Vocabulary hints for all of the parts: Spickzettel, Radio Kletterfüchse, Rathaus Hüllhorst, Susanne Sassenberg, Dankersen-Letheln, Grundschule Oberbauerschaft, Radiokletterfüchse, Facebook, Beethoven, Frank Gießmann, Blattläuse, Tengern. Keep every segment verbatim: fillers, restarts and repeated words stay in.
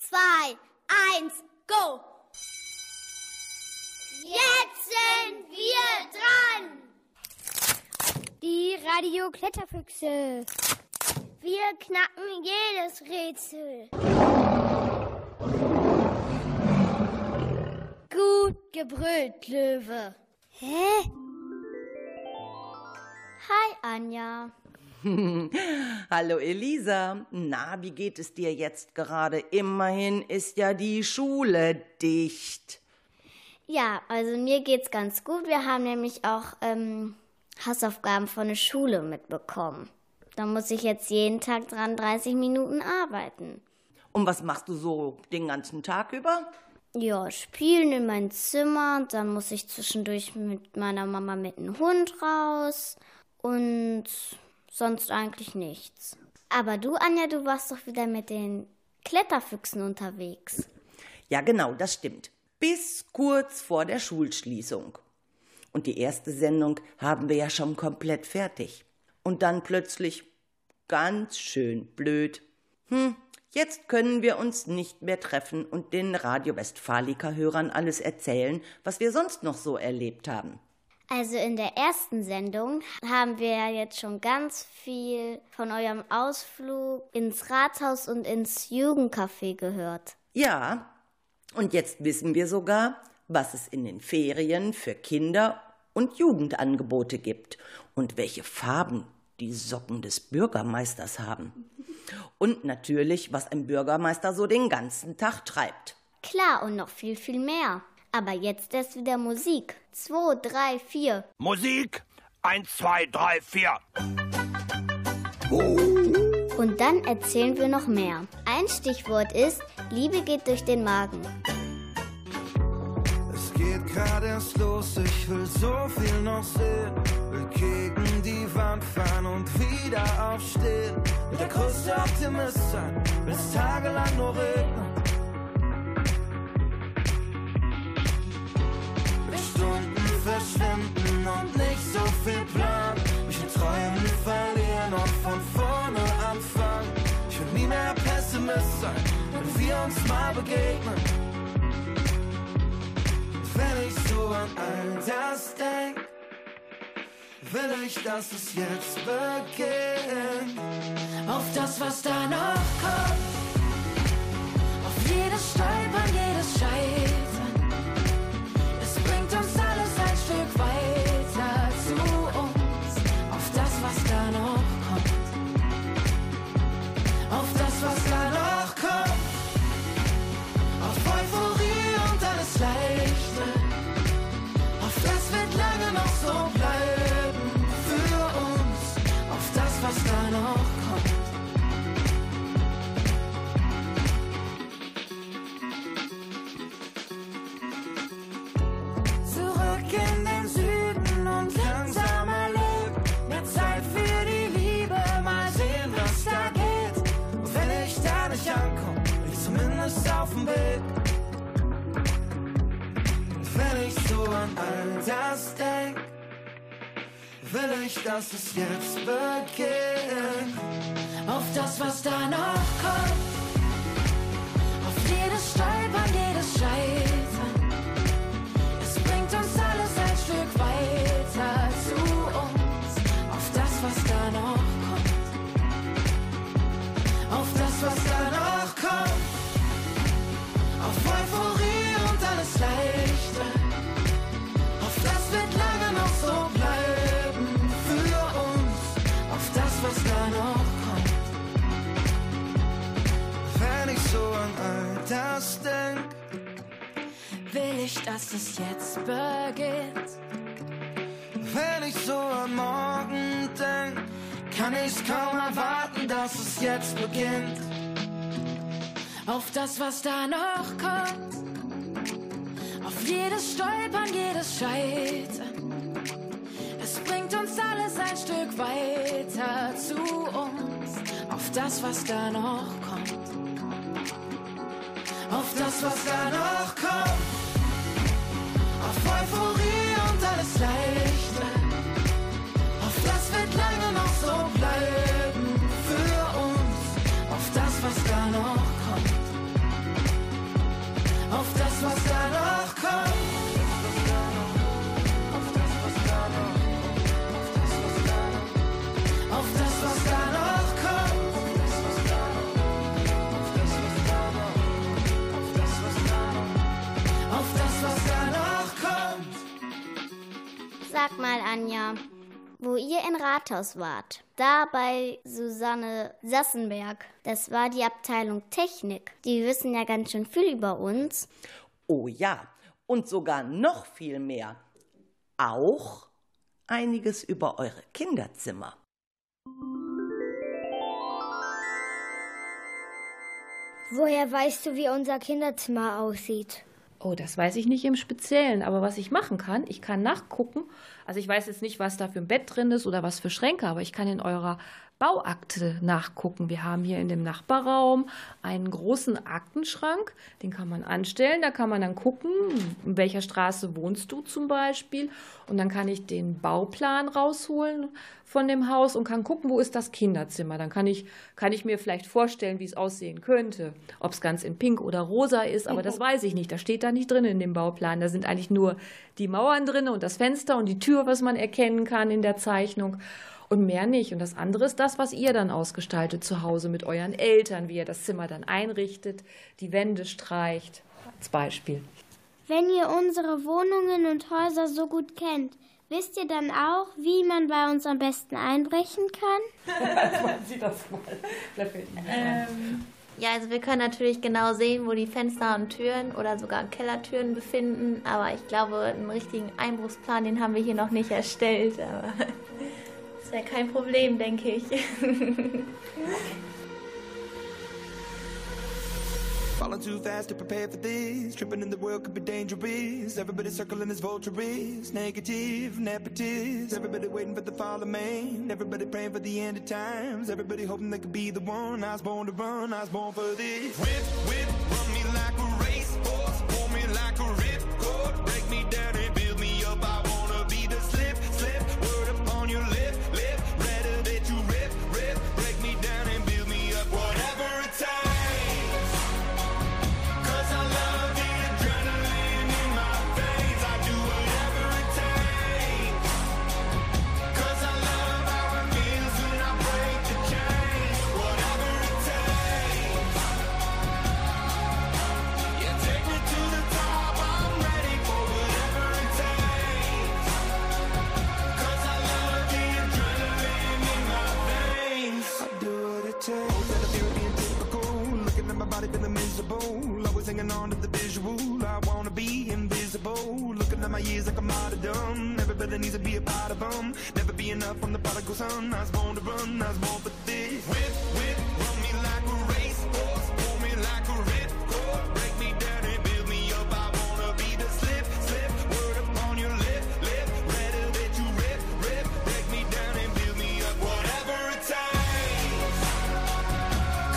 zwei, eins, go! Jetzt sind wir dran! Die Radiokletterfüchse. Wir knacken jedes Rätsel. Gut gebrüllt, Löwe. Hä? Hi, Anja. Hallo Elisa. Na, wie geht es dir jetzt gerade? Immerhin ist ja die Schule dicht. Ja, also mir geht's ganz gut. Wir haben nämlich auch ähm, Hausaufgaben von der Schule mitbekommen. Da muss ich jetzt jeden Tag dran dreißig Minuten arbeiten. Und was machst du so den ganzen Tag über? Ja, spielen in mein Zimmer. Dann muss ich zwischendurch mit meiner Mama mit dem Hund raus. Und sonst eigentlich nichts. Aber du, Anja, du warst doch wieder mit den Kletterfüchsen unterwegs. Ja, genau, das stimmt. Bis kurz vor der Schulschließung. Und die erste Sendung haben wir ja schon komplett fertig. Und dann plötzlich ganz schön blöd. Hm, jetzt können wir uns nicht mehr treffen und den Radio Westfalica-Hörern alles erzählen, was wir sonst noch so erlebt haben. Also in der ersten Sendung haben wir ja jetzt schon ganz viel von eurem Ausflug ins Rathaus und ins Jugendcafé gehört. Ja, und jetzt wissen wir sogar, was es in den Ferien für Kinder und Jugendangebote gibt und welche Farben die Socken des Bürgermeisters haben. Und natürlich, was ein Bürgermeister so den ganzen Tag treibt. Klar, und noch viel, viel mehr. Aber jetzt erst wieder Musik. Zwei, drei, vier. Musik! Eins, zwei, drei, vier. Und dann erzählen wir noch mehr. Ein Stichwort ist, Liebe geht durch den Magen. Es geht gerade erst los, ich will so viel noch sehen. Will gegen die Wand fahren und wieder aufstehen. Will der größte Optimist sein, will es tagelang nur regnen. Verschwinden und nicht so viel Plan. Mich in Träumen verlieren und von vorne anfangen. Ich will nie mehr Pessimist sein, wenn wir uns mal begegnen. Und wenn ich so an all das denk, will ich, dass es jetzt beginnt. Auf das, was danach kommt, auf jedes Stolpern, jedes Scheitern. Weiter zu uns, auf das, was da noch kommt, auf das, was da noch kommt, auf Euphorie und alles Leichte, auf das wird lange noch so bleiben, für uns, auf das, was da noch kommt. Auf dem Weg. Und wenn ich so an all das denk, will ich, dass es jetzt beginnt. Auf das, was da noch kommt, auf jedes Stolpern, jedes Scheitern. Es bringt uns alles ein Stück weiter zu uns, auf das, was da noch kommt, auf das, was da noch kommt. Auf Euphorie und alles Leichte, auf das wird lange noch so bleiben, für uns, auf das, was da noch kommt. Wenn ich so an all das denk, will ich, dass es jetzt beginnt. Wenn ich so an morgen denk, kann ich's kaum erwarten, dass es jetzt beginnt. Auf das, was da noch kommt, auf jedes Stolpern, jedes Scheitern. Es bringt uns alles ein Stück weiter zu uns, auf das, was da noch kommt, auf das, was da noch kommt, auf Euphorie und alles Leichte, auf das wird lange noch so bleiben, für uns, auf das, was da noch kommt. wo ihr in Rathaus wart. Da bei Susanne Sassenberg. Das war die Abteilung Technik. Die wissen ja ganz schön viel über uns. Oh ja, und sogar noch viel mehr. Auch einiges über eure Kinderzimmer. Woher weißt du, wie unser Kinderzimmer aussieht? Oh, das weiß ich nicht im Speziellen. Aber was ich machen kann, ich kann nachgucken. Also ich weiß jetzt nicht, was da für ein Bett drin ist oder was für Schränke, aber ich kann in eurer Bauakte nachgucken. Wir haben hier in dem Nachbarraum einen großen Aktenschrank. Den kann man anstellen. Da kann man dann gucken, in welcher Straße wohnst du zum Beispiel. Und dann kann ich den Bauplan rausholen von dem Haus und kann gucken, wo ist das Kinderzimmer. Dann kann ich, kann ich mir vielleicht vorstellen, wie es aussehen könnte. Ob es ganz in pink oder rosa ist, aber das weiß ich nicht. Das steht da nicht drin in dem Bauplan. Da sind eigentlich nur die Mauern drin und das Fenster und die Tür, was man erkennen kann in der Zeichnung. Und mehr nicht. Und das andere ist das, was ihr dann ausgestaltet zu Hause mit euren Eltern, wie ihr das Zimmer dann einrichtet, die Wände streicht, als Beispiel. Wenn ihr unsere Wohnungen und Häuser so gut kennt, wisst ihr dann auch, wie man bei uns am besten einbrechen kann? Machen Sie das mal. Vielleicht fällt Ihnen das ein. Ja, also wir können natürlich genau sehen, wo die Fenster und Türen oder sogar Kellertüren befinden. Aber ich glaube, einen richtigen Einbruchsplan, den haben wir hier noch nicht erstellt. Aber das wäre kein Problem, denke ich. Falling too fast to prepare for this. Tripping in the world could be dangerous. Everybody circling as vultures. Negative, nepotist. Everybody waiting for the fall of man. Everybody praying for the end of times. Everybody hoping they could be the one. I was born to run, I was born for this. Whip, whip, run me like a race horse. Pull me like a ripcord. Break me down and build me up. I wanna be the slip, slip. Word up on your lip, lip. Rather that you rip, rip. Break me down and build me up. Whatever it takes. Always hanging on to the visual. I want to be invisible. Looking at my years like I'm out of dumb. Everybody needs to be a part of them. Never be enough, I'm the prodigal son. I was born to run, I was born for this. Whip, whip, run me like a race horse. Pull me like a ripcord. Break me down and build me up. I want to be the slip, slip. Word up on your lip, lip. Rather that you rip, rip. Break me down and build me up. Whatever it takes.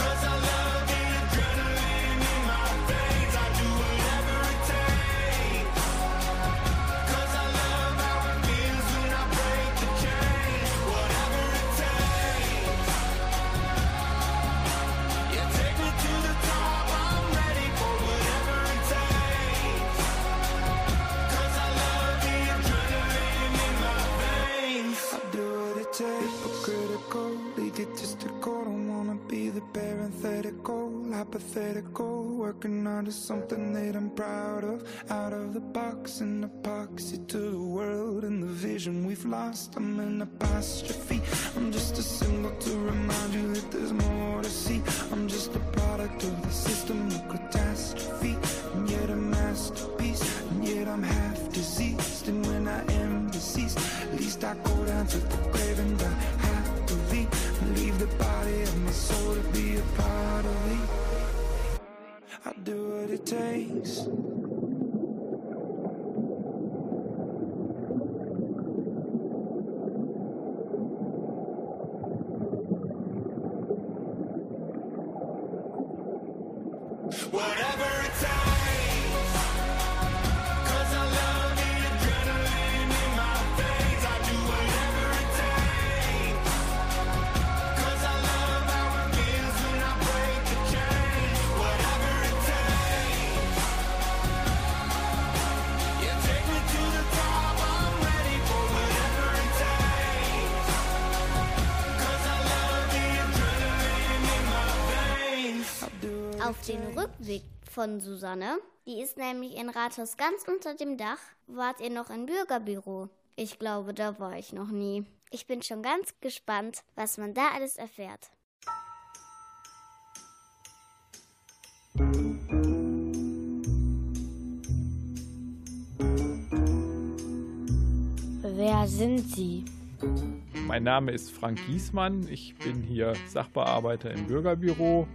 Cause I love the adrenaline. Hypocritical, egotistical, don't wanna be the parenthetical, hypothetical, working on to something that I'm proud of, out of the box, an epoxy to the world and the vision we've lost, I'm an apostrophe, I'm just a symbol to remind you that there's more to see, I'm just a product of the system of catastrophe, and yet a masterpiece, and yet I'm half diseased, and when I am deceased, at least I go down to the grave and die happily. And leave the body of my soul to be a part of me. I do what it takes. Auf den Rückweg von Susanne, die ist nämlich in Rathaus ganz unter dem Dach, wart ihr noch im Bürgerbüro. Ich glaube, da war ich noch nie. Ich bin schon ganz gespannt, was man da alles erfährt. Wer sind Sie? Mein Name ist Frank Gießmann. Ich bin hier Sachbearbeiter im Bürgerbüro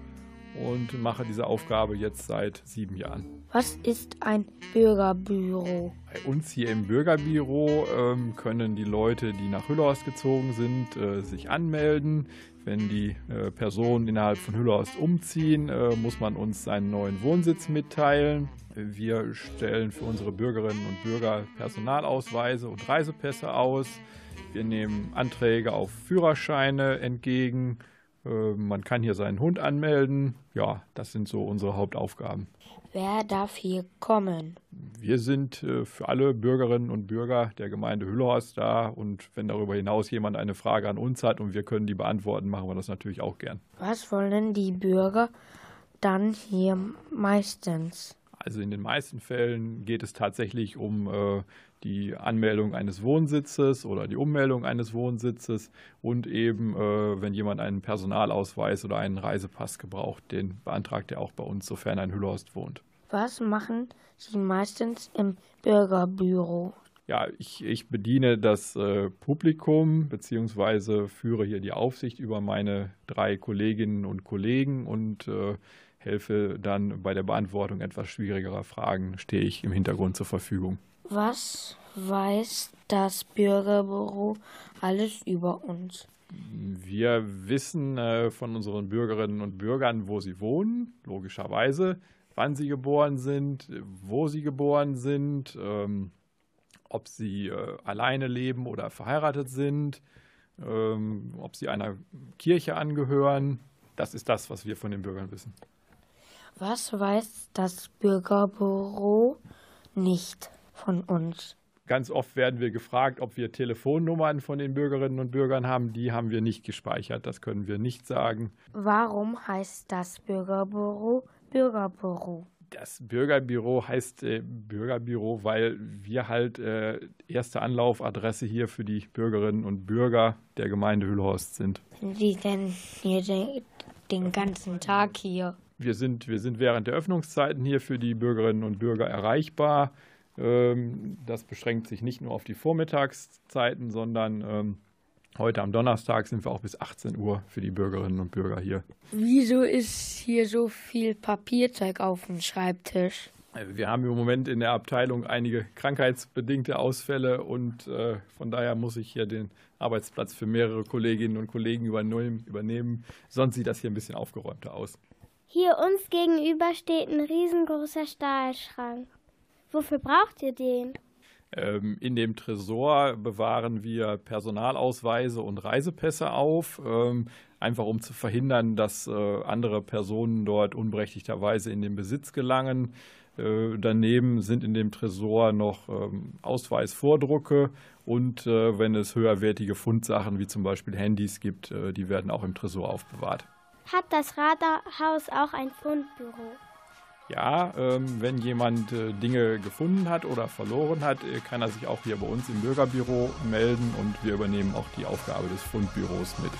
und mache diese Aufgabe jetzt seit sieben Jahren. Was ist ein Bürgerbüro? Bei uns hier im Bürgerbüro ähm, können die Leute, die nach Hüllhorst gezogen sind, äh, sich anmelden. Wenn die äh, Personen innerhalb von Hüllhorst umziehen, äh, muss man uns seinen neuen Wohnsitz mitteilen. Wir stellen für unsere Bürgerinnen und Bürger Personalausweise und Reisepässe aus. Wir nehmen Anträge auf Führerscheine entgegen. Man kann hier seinen Hund anmelden. Ja, das sind so unsere Hauptaufgaben. Wer darf hier kommen? Wir sind für alle Bürgerinnen und Bürger der Gemeinde Hüllhorst da. Und wenn darüber hinaus jemand eine Frage an uns hat und wir können die beantworten, machen wir das natürlich auch gern. Was wollen die Bürger dann hier meistens? Also in den meisten Fällen geht es tatsächlich um äh, die Anmeldung eines Wohnsitzes oder die Ummeldung eines Wohnsitzes und eben, äh, wenn jemand einen Personalausweis oder einen Reisepass gebraucht, den beantragt er auch bei uns, sofern er in Hüllhorst wohnt. Was machen Sie meistens im Bürgerbüro? Ja, ich, ich bediene das äh, Publikum beziehungsweise führe hier die Aufsicht über meine drei Kolleginnen und Kollegen und äh, helfe dann bei der Beantwortung etwas schwierigerer Fragen, stehe ich im Hintergrund zur Verfügung. Was weiß das Bürgerbüro alles über uns? Wir wissen äh, von unseren Bürgerinnen und Bürgern, wo sie wohnen, logischerweise, wann sie geboren sind, wo sie geboren sind, ähm, ob sie äh, alleine leben oder verheiratet sind, ähm, ob sie einer Kirche angehören. Das ist das, was wir von den Bürgern wissen. Was weiß das Bürgerbüro nicht von uns? Ganz oft werden wir gefragt, ob wir Telefonnummern von den Bürgerinnen und Bürgern haben. Die haben wir nicht gespeichert, das können wir nicht sagen. Warum heißt das Bürgerbüro Bürgerbüro? Das Bürgerbüro heißt äh, Bürgerbüro, weil wir halt äh, erste Anlaufadresse hier für die Bürgerinnen und Bürger der Gemeinde Hüllhorst sind. Sind Sie denn hier den, den ganzen Tag hier? Wir sind, wir sind während der Öffnungszeiten hier für die Bürgerinnen und Bürger erreichbar. Das beschränkt sich nicht nur auf die Vormittagszeiten, sondern heute am Donnerstag sind wir auch bis achtzehn Uhr für die Bürgerinnen und Bürger hier. Wieso ist hier so viel Papierzeug auf dem Schreibtisch? Wir haben im Moment in der Abteilung einige krankheitsbedingte Ausfälle und von daher muss ich hier den Arbeitsplatz für mehrere Kolleginnen und Kollegen übernehmen. Sonst sieht das hier ein bisschen aufgeräumter aus. Hier uns gegenüber steht ein riesengroßer Stahlschrank. Wofür braucht ihr den? Ähm, in dem Tresor bewahren wir Personalausweise und Reisepässe auf, ähm, einfach um zu verhindern, dass äh, andere Personen dort unberechtigterweise in den Besitz gelangen. Äh, daneben sind in dem Tresor noch ähm, Ausweisvordrucke und äh, wenn es höherwertige Fundsachen wie zum Beispiel Handys gibt, äh, die werden auch im Tresor aufbewahrt. Hat das Rathaus auch ein Fundbüro? Ja, ähm, wenn jemand äh, Dinge gefunden hat oder verloren hat, äh, kann er sich auch hier bei uns im Bürgerbüro melden und wir übernehmen auch die Aufgabe des Fundbüros mit.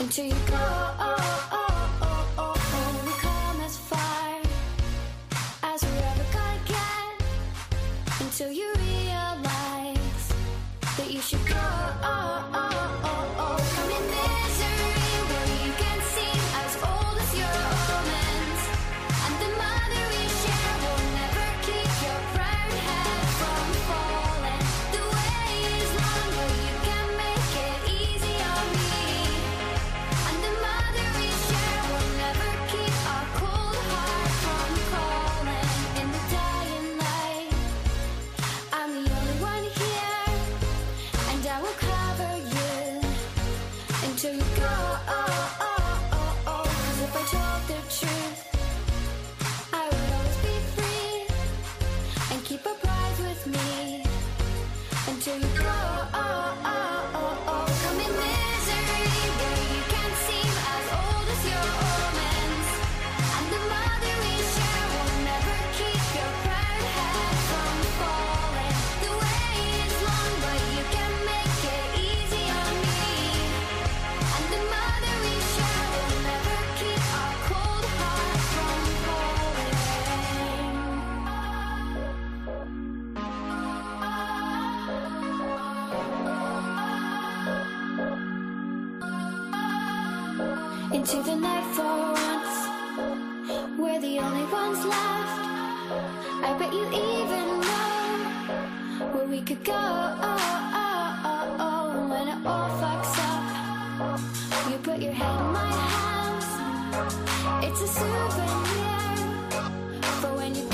Until you go, oh, oh, oh, oh, oh, come in. into the night for once. We're the only ones left. I bet you even know where we could go. Oh, oh, oh, oh. When it all fucks up, you put your head in my hands. It's a souvenir for when you go.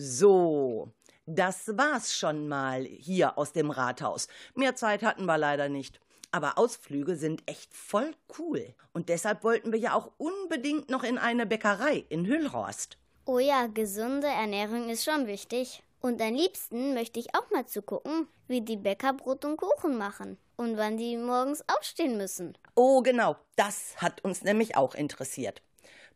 So, das war's schon mal hier aus dem Rathaus. Mehr Zeit hatten wir leider nicht. Aber Ausflüge sind echt voll cool. Und deshalb wollten wir ja auch unbedingt noch in eine Bäckerei in Hüllhorst. Oh ja, gesunde Ernährung ist schon wichtig. Und am liebsten möchte ich auch mal zugucken, wie die Bäcker Brot und Kuchen machen. Und wann die morgens aufstehen müssen. Oh genau, das hat uns nämlich auch interessiert.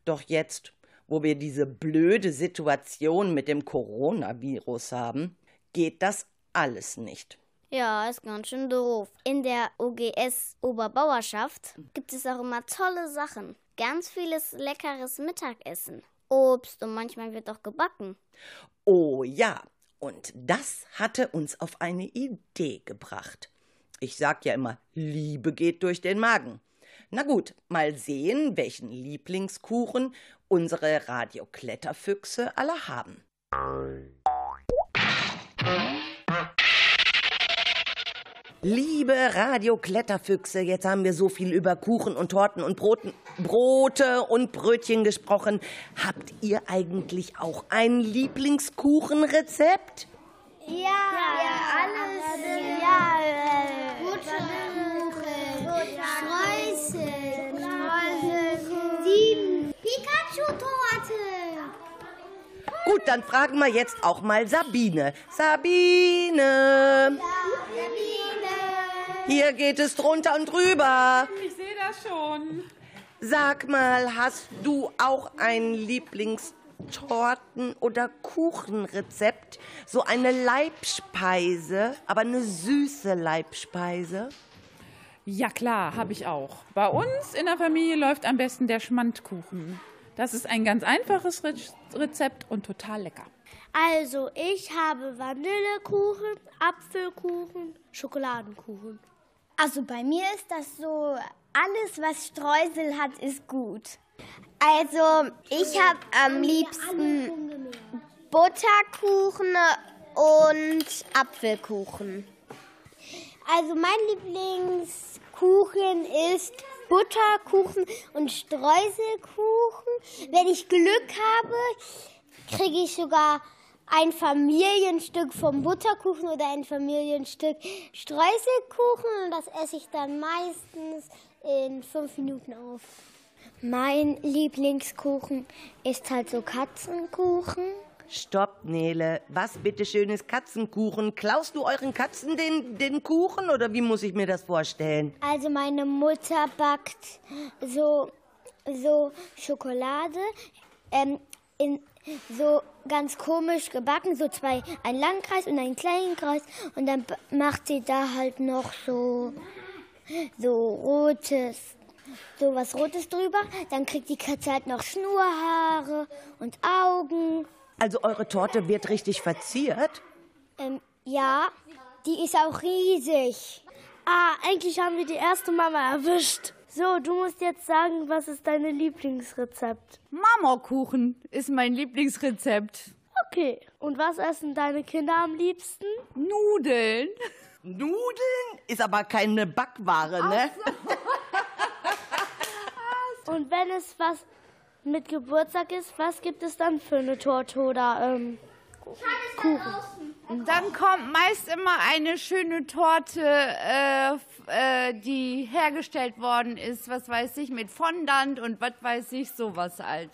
Doch jetzt, wo wir diese blöde Situation mit dem Coronavirus haben, geht das alles nicht. Ja, ist ganz schön doof. In der O G S Oberbauerschaft gibt es auch immer tolle Sachen. Ganz vieles leckeres Mittagessen. Obst und manchmal wird auch gebacken. Oh ja, und das hatte uns auf eine Idee gebracht. Ich sag ja immer, Liebe geht durch den Magen. Na gut, mal sehen, welchen Lieblingskuchen unsere Radiokletterfüchse alle haben. Liebe Radiokletterfüchse, jetzt haben wir so viel über Kuchen und Torten und Broten, Brote und Brötchen gesprochen. Habt ihr eigentlich auch ein Lieblingskuchenrezept? Ja, ja, alles. Ja, äh, Butter, Kuchen, Streusel, Streusel, sieben Pikachu-Torte. Gut, dann fragen wir jetzt auch mal Sabine. Sabine! Sabine! Hier geht es drunter und drüber. Ich sehe das schon. Sag mal, hast du auch ein Lieblings Torten- oder Kuchenrezept, so eine Leibspeise, aber eine süße Leibspeise? Ja klar, habe ich auch. Bei uns in der Familie läuft am besten der Schmandkuchen. Das ist ein ganz einfaches Re- Rezept und total lecker. Also ich habe Vanillekuchen, Apfelkuchen, Schokoladenkuchen. Also bei mir ist das so, alles was Streusel hat, ist gut. Also, ich habe am liebsten Butterkuchen und Apfelkuchen. Also, mein Lieblingskuchen ist Butterkuchen und Streuselkuchen. Wenn ich Glück habe, kriege ich sogar ein Familienstück vom Butterkuchen oder ein Familienstück Streuselkuchen. Und das esse ich dann meistens in fünf Minuten auf. Mein Lieblingskuchen ist halt so Katzenkuchen. Stopp, Nele. Was bitteschön ist Katzenkuchen? Klaust du euren Katzen den, den Kuchen oder wie muss ich mir das vorstellen? Also meine Mutter backt so, so Schokolade, ähm, in, so ganz komisch gebacken, so zwei, einen langen Kreis und einen kleinen Kreis. Und dann macht sie da halt noch so, so rotes. So was Rotes drüber, dann kriegt die Katze halt noch Schnurhaare und Augen. Also eure Torte wird richtig verziert? Ähm, ja, die ist auch riesig. Ah, eigentlich haben wir die erste Mama erwischt. So, du musst jetzt sagen, was ist deine Lieblingsrezept? Marmorkuchen ist mein Lieblingsrezept. Okay, und was essen deine Kinder am liebsten? Nudeln. Nudeln ist aber keine Backware, ne? Ach so. Und wenn es was mit Geburtstag ist, was gibt es dann für eine Torte oder ähm, Kuchen? Dann kommt meist immer eine schöne Torte, äh, äh, die hergestellt worden ist, was weiß ich, mit Fondant und was weiß ich, sowas halt.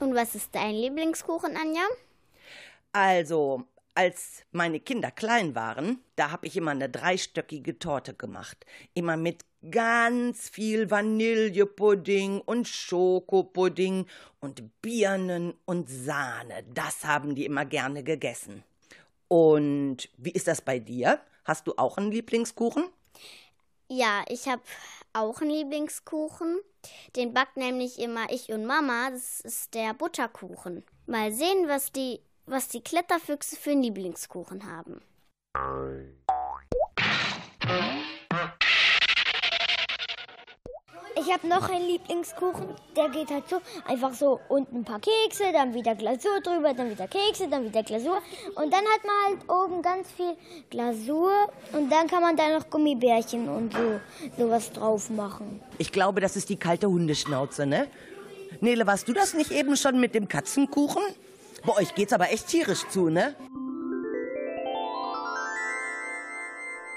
Und was ist dein Lieblingskuchen, Anja? Also, als meine Kinder klein waren, da habe ich immer eine dreistöckige Torte gemacht. Immer mit ganz viel Vanillepudding und Schokopudding und Birnen und Sahne. Das haben die immer gerne gegessen. Und wie ist das bei dir? Hast du auch einen Lieblingskuchen? Ja, ich habe auch einen Lieblingskuchen. Den backt nämlich immer ich und Mama. Das ist der Butterkuchen. Mal sehen, was die, was die Kletterfüchse für einen Lieblingskuchen haben. Ich habe noch einen Lieblingskuchen. Der geht halt so, einfach so unten ein paar Kekse, dann wieder Glasur drüber, dann wieder Kekse, dann wieder Glasur. Und dann hat man halt oben ganz viel Glasur und dann kann man da noch Gummibärchen und so sowas drauf machen. Ich glaube, das ist die kalte Hundeschnauze, ne? Nele, warst du das nicht eben schon mit dem Katzenkuchen? Bei euch geht's aber echt tierisch zu, ne?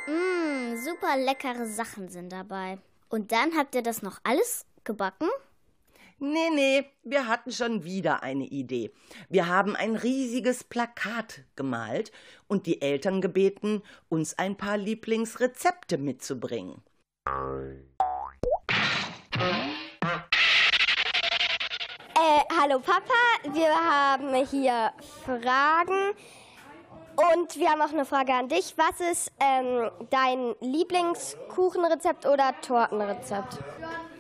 Mh, super leckere Sachen sind dabei. Und dann habt ihr das noch alles gebacken? Nee, nee, wir hatten schon wieder eine Idee. Wir haben ein riesiges Plakat gemalt und die Eltern gebeten, uns ein paar Lieblingsrezepte mitzubringen. Äh, hallo Papa, wir haben hier Fragen. Und wir haben auch eine Frage an dich. Was ist ähm, dein Lieblingskuchenrezept oder Tortenrezept?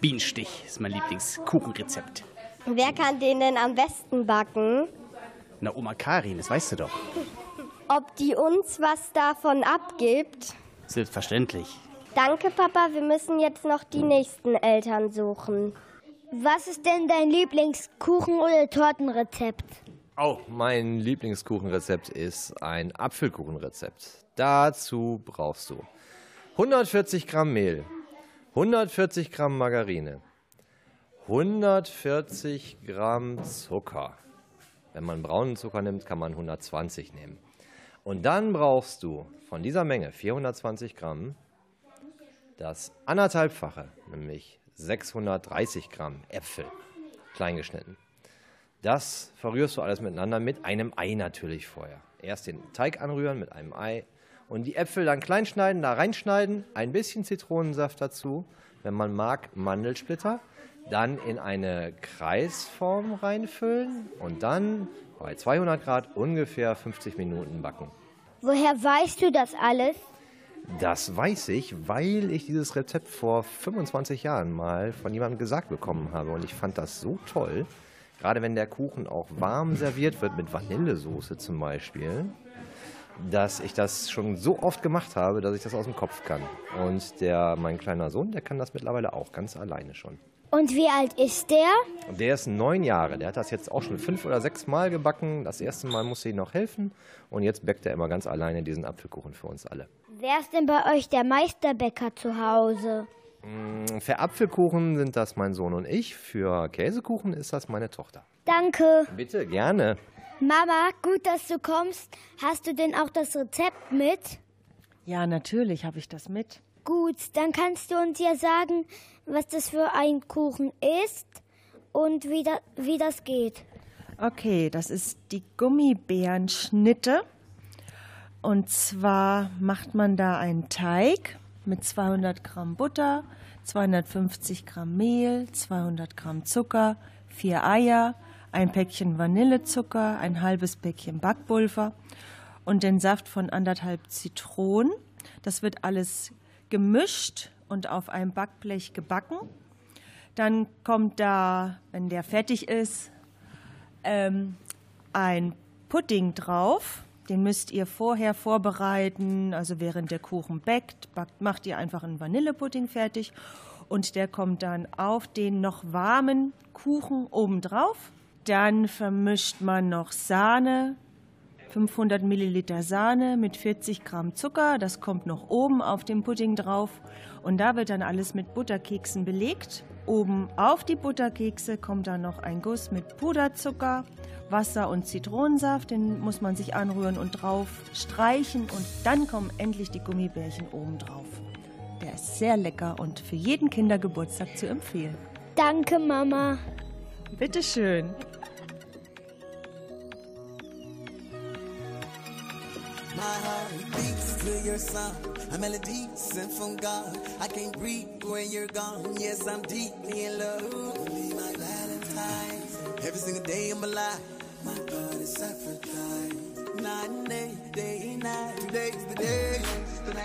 Bienenstich ist mein Lieblingskuchenrezept. Wer kann den denn am besten backen? Na, Oma Karin, das weißt du doch. Ob die uns was davon abgibt? Selbstverständlich. Danke, Papa. Wir müssen jetzt noch die nächsten Eltern suchen. Was ist denn dein Lieblingskuchen- oder Tortenrezept? Oh, mein Lieblingskuchenrezept ist ein Apfelkuchenrezept. Dazu brauchst du hundertvierzig Gramm Mehl, hundertvierzig Gramm Margarine, hundertvierzig Gramm Zucker. Wenn man braunen Zucker nimmt, kann man hundertzwanzig nehmen. Und dann brauchst du von dieser Menge vierhundertzwanzig Gramm das anderthalbfache, nämlich sechshundertdreißig Gramm Äpfel, kleingeschnitten. Das verrührst du alles miteinander mit einem Ei natürlich vorher. Erst den Teig anrühren mit einem Ei und die Äpfel dann klein schneiden, da reinschneiden, ein bisschen Zitronensaft dazu, wenn man mag, Mandelsplitter, dann in eine Kreisform reinfüllen und dann bei zweihundert Grad ungefähr fünfzig Minuten backen. Woher weißt du das alles? Das weiß ich, weil ich dieses Rezept vor fünfundzwanzig Jahren mal von jemandem gesagt bekommen habe und ich fand das so toll. Gerade wenn der Kuchen auch warm serviert wird, mit Vanillesoße zum Beispiel, dass ich das schon so oft gemacht habe, dass ich das aus dem Kopf kann. Und der, mein kleiner Sohn, der kann das mittlerweile auch ganz alleine schon. Und wie alt ist der? Der ist neun Jahre. Der hat das jetzt auch schon fünf oder sechs Mal gebacken. Das erste Mal musste ich noch helfen. Und jetzt backt er immer ganz alleine diesen Apfelkuchen für uns alle. Wer ist denn bei euch der Meisterbäcker zu Hause? Für Apfelkuchen sind das mein Sohn und ich, für Käsekuchen ist das meine Tochter. Danke. Bitte, gerne. Mama, gut, dass du kommst. Hast du denn auch das Rezept mit? Ja, natürlich habe ich das mit. Gut, dann kannst du uns ja sagen, was das für ein Kuchen ist und wie, da, wie das geht. Okay, das ist die Gummibärenschnitte. Und zwar macht man da einen Teig mit zweihundert Gramm Butter, zweihundertfünfzig Gramm Mehl, zweihundert Gramm Zucker, vier Eier, ein Päckchen Vanillezucker, ein halbes Päckchen Backpulver und den Saft von anderthalb Zitronen. Das wird alles gemischt und auf einem Backblech gebacken. Dann kommt da, wenn der fertig ist, ähm, ein Pudding drauf. Den müsst ihr vorher vorbereiten, also während der Kuchen backt, backt, macht ihr einfach einen Vanillepudding fertig und der kommt dann auf den noch warmen Kuchen obendrauf. Dann vermischt man noch Sahne, fünfhundert Milliliter Sahne mit vierzig Gramm Zucker, das kommt noch oben auf den Pudding drauf und da wird dann alles mit Butterkeksen belegt. Oben auf die Butterkekse kommt dann noch ein Guss mit Puderzucker, Wasser und Zitronensaft, den muss man sich anrühren und drauf streichen und dann kommen endlich die Gummibärchen oben drauf. Der ist sehr lecker und für jeden Kindergeburtstag zu empfehlen. Danke, Mama. Bitteschön. My heart beats to your sound, a melody sent from God. I can't breathe when you're gone. Yes, I'm deeply in love. Only my Valentine. Every single day of my life, my God is sacrificed. Night and day, day and night. Today's the day.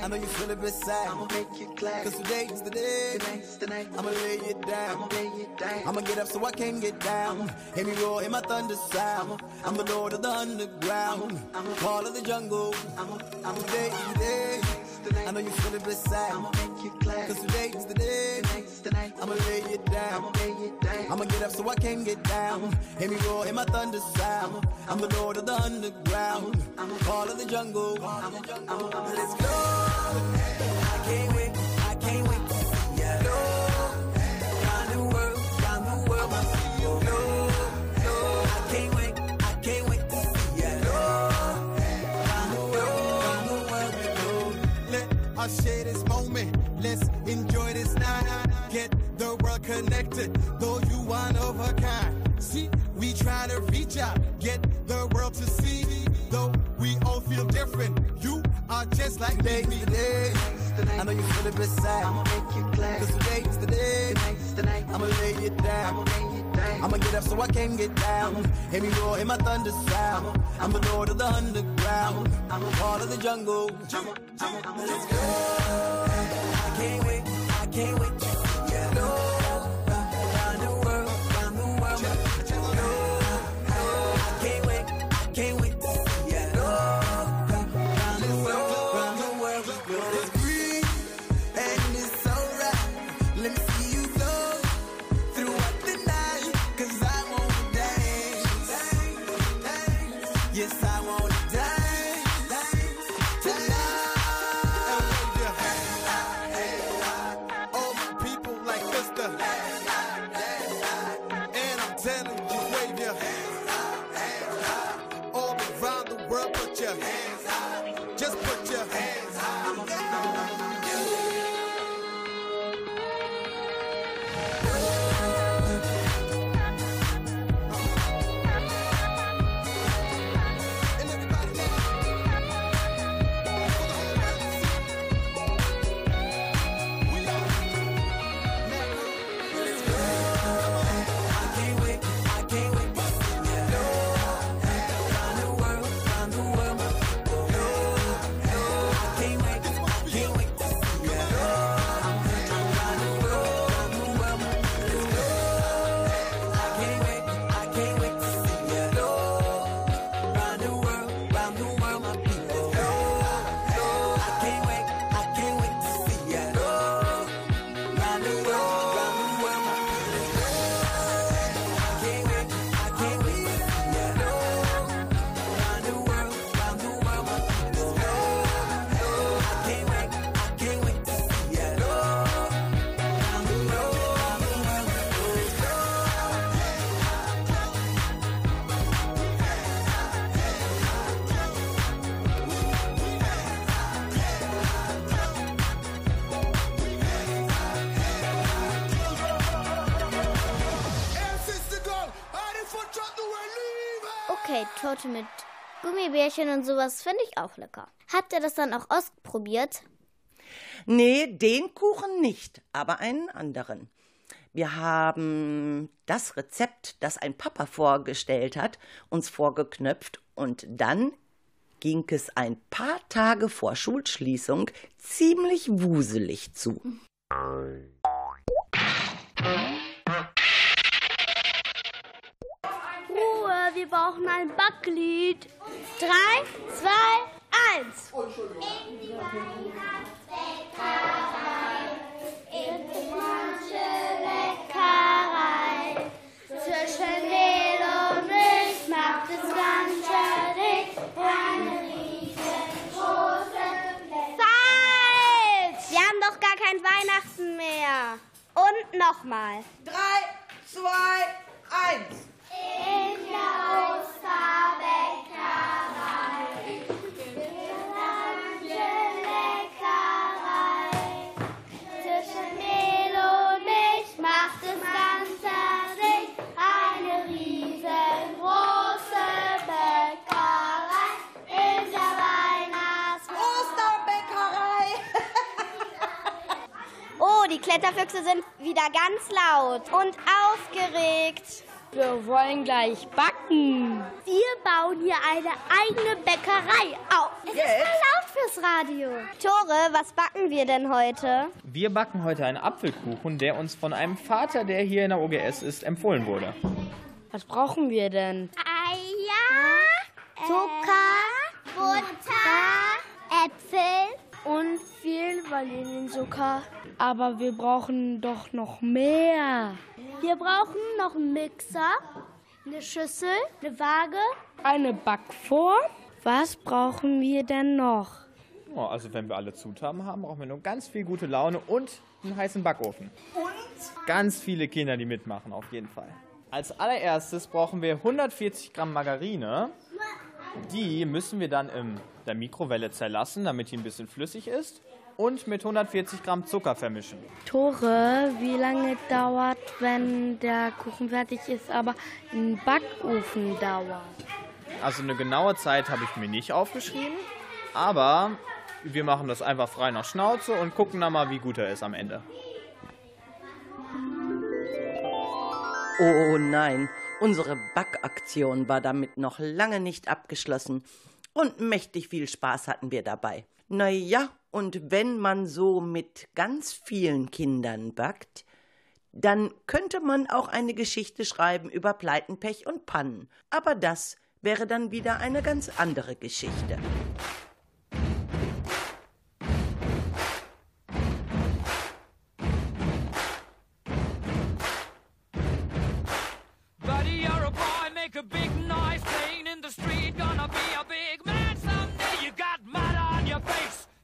I know you feel it beside. I'ma make you glad. Cause today's the day. Today's the night. I'ma lay it down. I'ma lay it down. I'ma get up so I can't get down. Hear me roar in my thunder sound. I'm the lord of the underground. I'm a part of the jungle. I'm a today's the day. I know you feel it beside. I'ma make you glad. Cause today's the day. Today's the night. I'ma lay it down. I'ma lay it down. I'ma get up so I can't get down. Hear me roar in my thunder sound. I'm the lord of the underground. I'm a part of the jungle. I'm a jungle. Let's go. I can't wait, I can't wait. Yeah, no, round the world, round the world. No, no, I can't wait, I can't wait. Yeah, no, round the world, round the world. No, let us share this moment. Let's enjoy this night. Get the world connected. Though you one of a kind. See, we try to reach out. Get the world to see. Though we all feel different. You are just like baby today. I know you feel it beside. I'ma make you glad. Cause today's the day. Tonight's the night. I'ma lay it down. I'ma lay it down. thing. I'ma get up so I can get down. Hear me roar, hear my thunder sound. I'm a lord of the underground. I'm a part of the jungle. Let's go. I can't wait, I can't wait. Let's go. Torte mit Gummibärchen und sowas finde ich auch lecker. Habt ihr das dann auch ausprobiert? Nee, den Kuchen nicht, aber einen anderen. Wir haben das Rezept, das ein Papa vorgestellt hat, uns vorgeknöpft und dann ging es ein paar Tage vor Schulschließung ziemlich wuselig zu. Wir brauchen ein Backlied. drei, zwei, eins. In die Weihnachtsbäckerei, in die manche Bäckerei. Zwischen Mehl und Milch macht es manche Licht. Eine riesengroße Bäckerei. Falsch! Wir haben doch gar kein Weihnachten mehr. Und nochmal. drei, zwei, eins. In der Osterbäckerei, in der Leckerei, zwischen Mehl und Milch macht das ganze Licht eine riesengroße Bäckerei, in der Weihnachts-Osterbäckerei. Oh, die Kletterfüchse sind wieder ganz laut und aufgeregt. Wir wollen gleich backen. Wir bauen hier eine eigene Bäckerei auf. Es yes. ist voll laut fürs Radio. Tore, was backen wir denn heute? Wir backen heute einen Apfelkuchen, der uns von einem Vater, der hier in der O G S ist, empfohlen wurde. Was brauchen wir denn? Eier, Zucker, Butter, Äpfel und viel Vanillenzucker. Aber wir brauchen doch noch mehr. Wir brauchen noch einen Mixer, eine Schüssel, eine Waage, eine Backform. Was brauchen wir denn noch? Oh, also wenn wir alle Zutaten haben, brauchen wir nur ganz viel gute Laune und einen heißen Backofen. Und? Ganz viele Kinder, die mitmachen, auf jeden Fall. Als allererstes brauchen wir hundertvierzig Gramm Margarine. Die müssen wir dann in der Mikrowelle zerlassen, damit die ein bisschen flüssig ist. Und mit hundertvierzig Gramm Zucker vermischen. Tore, wie lange dauert, wenn der Kuchen fertig ist, aber im Backofen dauert? Also eine genaue Zeit habe ich mir nicht aufgeschrieben, aber wir machen das einfach frei nach Schnauze und gucken dann mal, wie gut er ist am Ende. Oh nein, unsere Backaktion war damit noch lange nicht abgeschlossen und mächtig viel Spaß hatten wir dabei. Na ja, und wenn man so mit ganz vielen Kindern backt, dann könnte man auch eine Geschichte schreiben über Pleiten, Pech und Pannen. Aber das wäre dann wieder eine ganz andere Geschichte.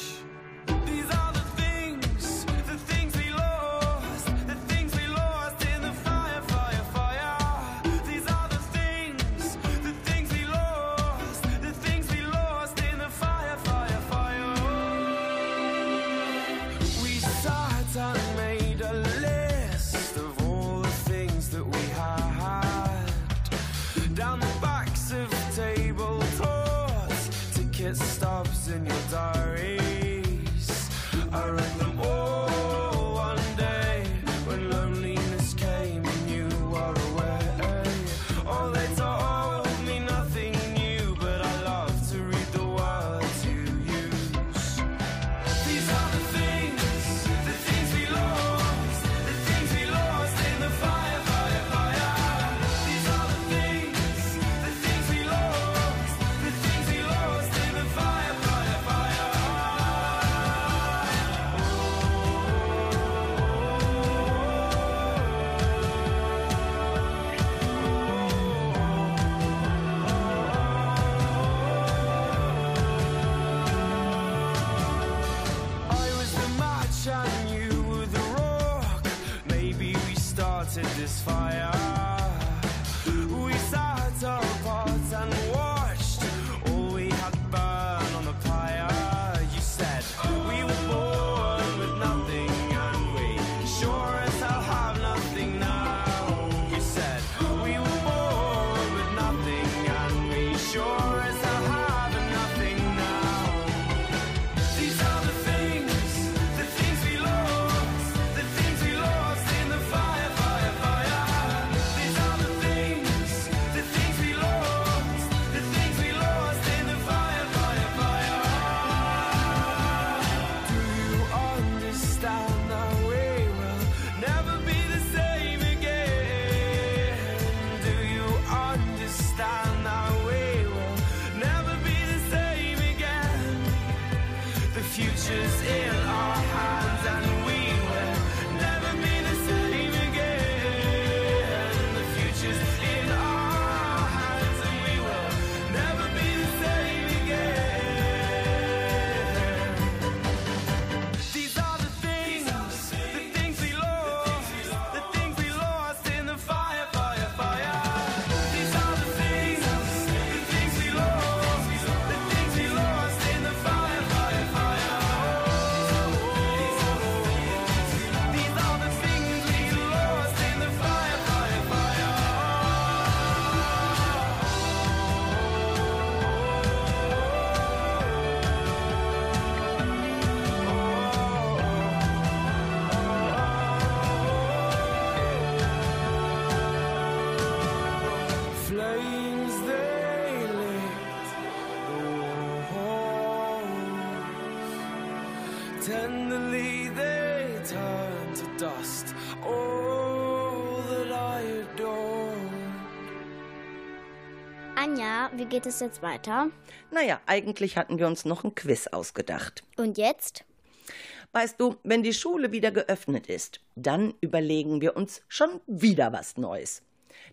Anja, wie geht es jetzt weiter? Naja, eigentlich hatten wir uns noch ein Quiz ausgedacht. Und jetzt? Weißt du, wenn die Schule wieder geöffnet ist, dann überlegen wir uns schon wieder was Neues.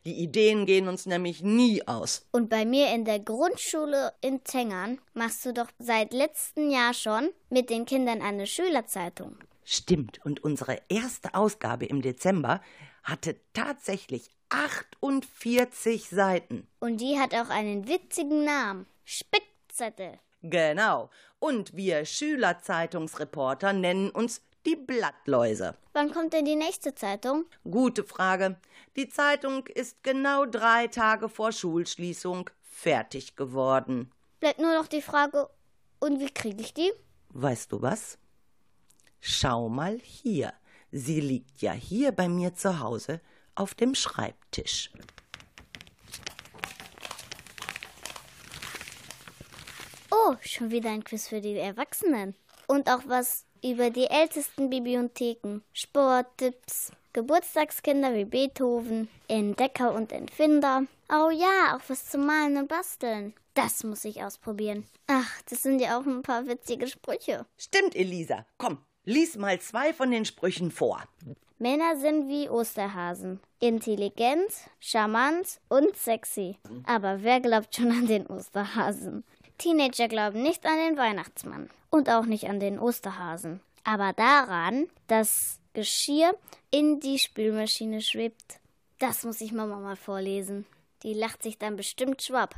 Die Ideen gehen uns nämlich nie aus. Und bei mir in der Grundschule in Tengern machst du doch seit letztem Jahr schon mit den Kindern eine Schülerzeitung. Stimmt, und unsere erste Ausgabe im Dezember hatte tatsächlich achtundvierzig Seiten. Und die hat auch einen witzigen Namen: Spickzettel. Genau, und wir Schülerzeitungsreporter nennen uns die Blattläuse. Wann kommt denn die nächste Zeitung? Gute Frage. Die Zeitung ist genau drei Tage vor Schulschließung fertig geworden. Bleibt nur noch die Frage, und wie kriege ich die? Weißt du was? Schau mal hier. Sie liegt ja hier bei mir zu Hause auf dem Schreibtisch. Oh, schon wieder ein Quiz für die Erwachsenen. Und auch was über die ältesten Bibliotheken, Sporttipps, Geburtstagskinder wie Beethoven, Entdecker und Entfinder. Oh ja, auch was zum Malen und Basteln. Das muss ich ausprobieren. Ach, das sind ja auch ein paar witzige Sprüche. Stimmt, Elisa. Komm, lies mal zwei von den Sprüchen vor. Männer sind wie Osterhasen. Intelligent, charmant und sexy. Aber wer glaubt schon an den Osterhasen? Teenager glauben nicht an den Weihnachtsmann. Und auch nicht an den Osterhasen. Aber daran, dass Geschirr in die Spülmaschine schwebt. Das muss ich Mama mal vorlesen. Die lacht sich dann bestimmt schwapp.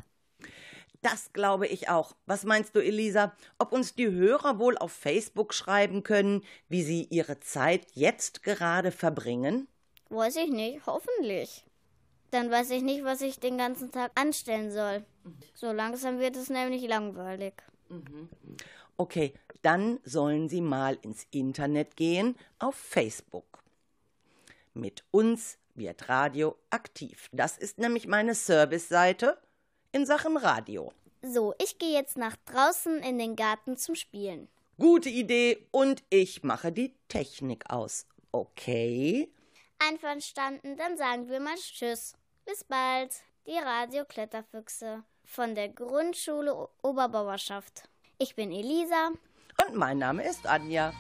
Das glaube ich auch. Was meinst du, Elisa? Ob uns die Hörer wohl auf Facebook schreiben können, wie sie ihre Zeit jetzt gerade verbringen? Weiß ich nicht. Hoffentlich. Dann weiß ich nicht, was ich den ganzen Tag anstellen soll. So langsam wird es nämlich langweilig. Okay, dann sollen sie mal ins Internet gehen, auf Facebook. Mit uns wird Radio aktiv. Das ist nämlich meine Service-Seite in Sachen Radio. So, ich gehe jetzt nach draußen in den Garten zum Spielen. Gute Idee, und ich mache die Technik aus. Okay? Einverstanden, dann sagen wir mal Tschüss. Bis bald. Die Radiokletterfüchse von der Grundschule Oberbauerschaft. Ich bin Elisa. Und mein Name ist Anja.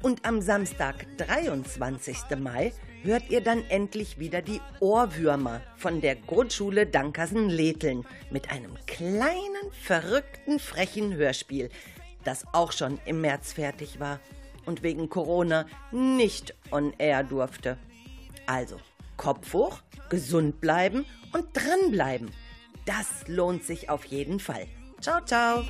Und am Samstag, dreiundzwanzigsten Mai, hört ihr dann endlich wieder die Ohrwürmer von der Grundschule Dankersen-Letheln mit einem kleinen, verrückten, frechen Hörspiel, das auch schon im März fertig war und wegen Corona nicht on air durfte. Also Kopf hoch, gesund bleiben und dranbleiben. Das lohnt sich auf jeden Fall. Ciao, ciao.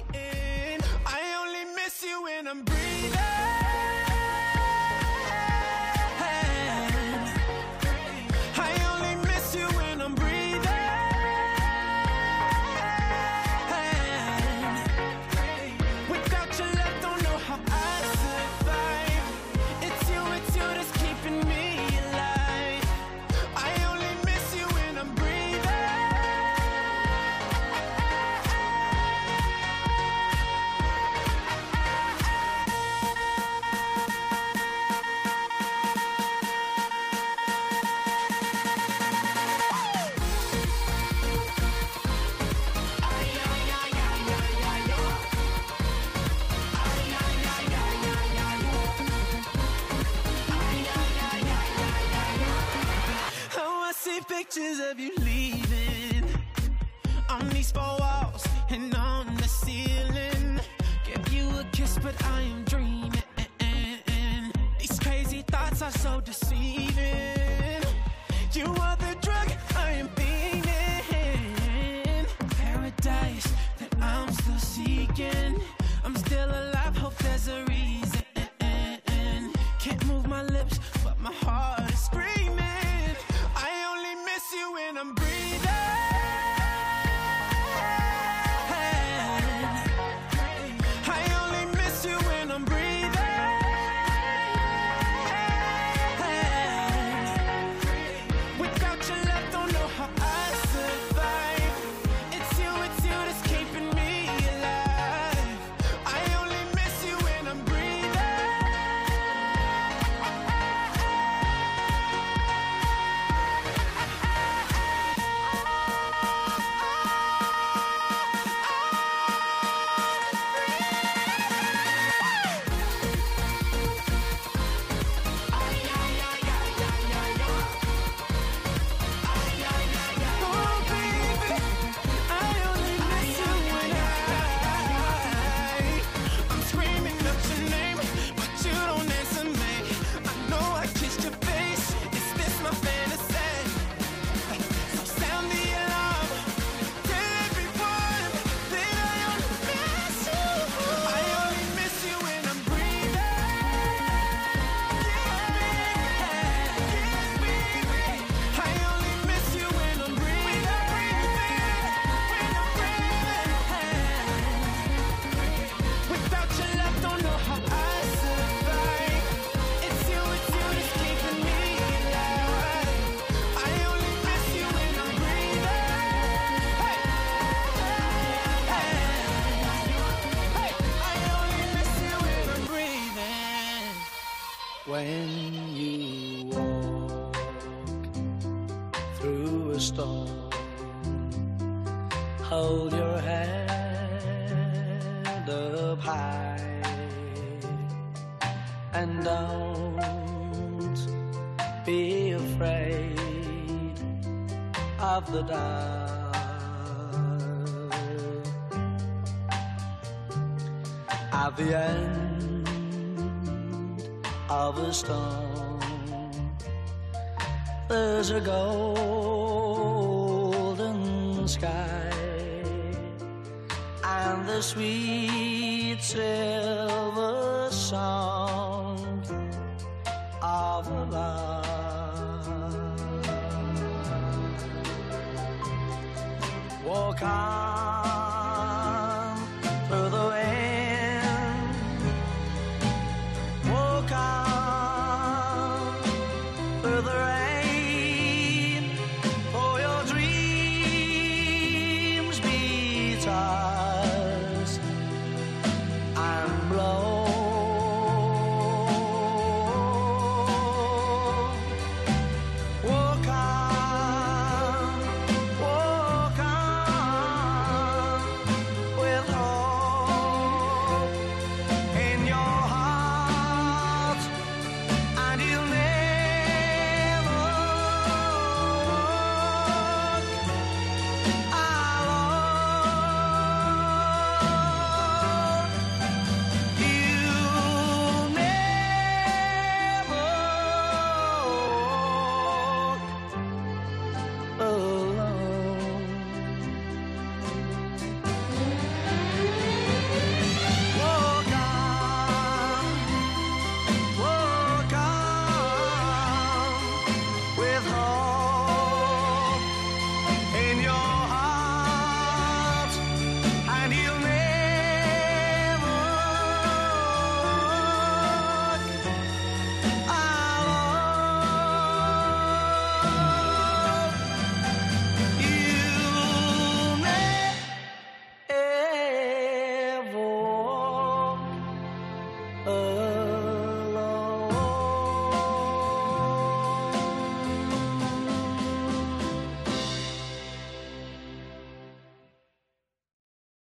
Pictures of you leaving on these four walls and on the ceiling. Give you a kiss, but I am dreaming. These crazy thoughts are so deceiving. You are the drug I am feeling. Paradise that I'm still seeking. I'm still alive, hope there's a reason. Can't move my lips, but my heart is screaming. When I'm breathing through a storm. Hold your head up high and don't be afraid of the dark. At the end of a storm, there's a golden sky and the sweet silver song of the lark. Walk on.